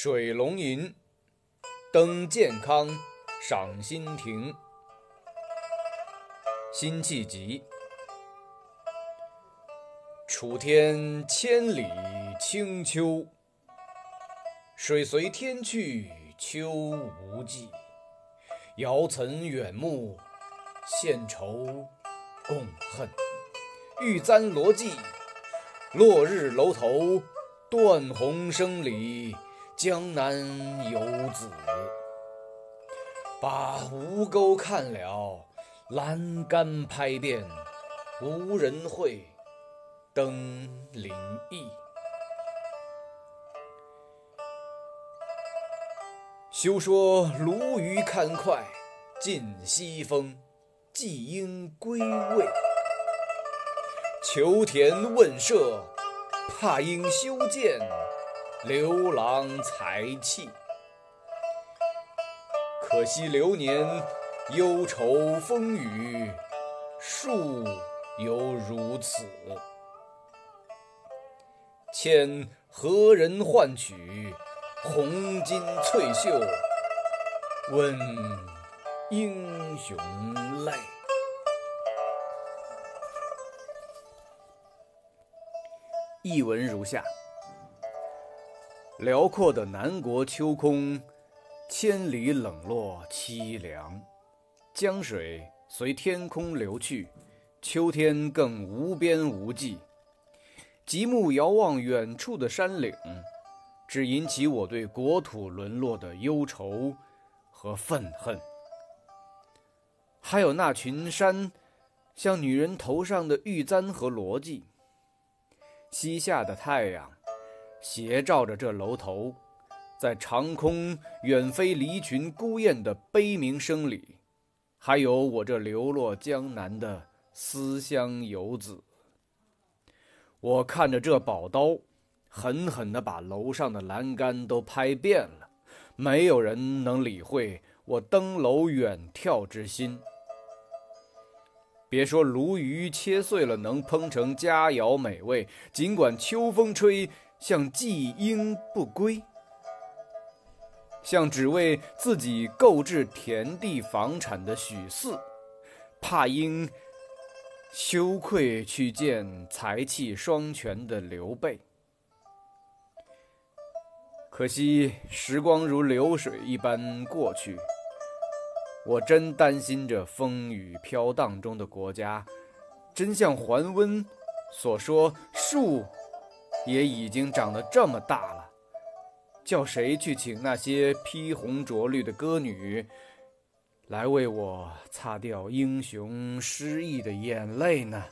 水龙吟登建康，赏心亭。辛弃疾。楚天千里清秋，水随天去秋无际。遥岑远目，献愁共恨。玉簪罗髻，落日楼头，断鸿声里，江南游子。把吴钩看了，栏杆拍遍，无人会，登临意。休说鲈鱼看快，尽西风，既应归位。求田问舍，怕因修建，刘郎才气。可惜流年忧愁风雨，数犹如此。欠何人唤取红巾翠袖，问英雄泪。译文如下：辽阔的南国秋空，千里冷落凄凉，江水随天空流去，秋天更无边无际。极目遥望远处的山岭，只引起我对国土沦落的忧愁和愤恨。还有那群山，像女人头上的玉簪和罗髻。西下的太阳斜照着这楼头，在长空远飞离群孤雁的悲鸣声里，还有我这流落江南的思乡游子。我看着这宝刀，狠狠地把楼上的栏杆都拍遍了，没有人能理会我登楼远眺之心。别说鲈鱼切碎了能烹成佳肴美味，尽管秋风吹，像季鹰不归，像只为自己购置田地房产的许四，怕因羞愧去见才气双全的刘备。可惜时光如流水一般过去，我真担心这风雨飘荡中的国家，真像桓温所说，树也已经长得这么大了，叫谁去请那些披红着绿的歌女来为我擦掉英雄失意的眼泪呢？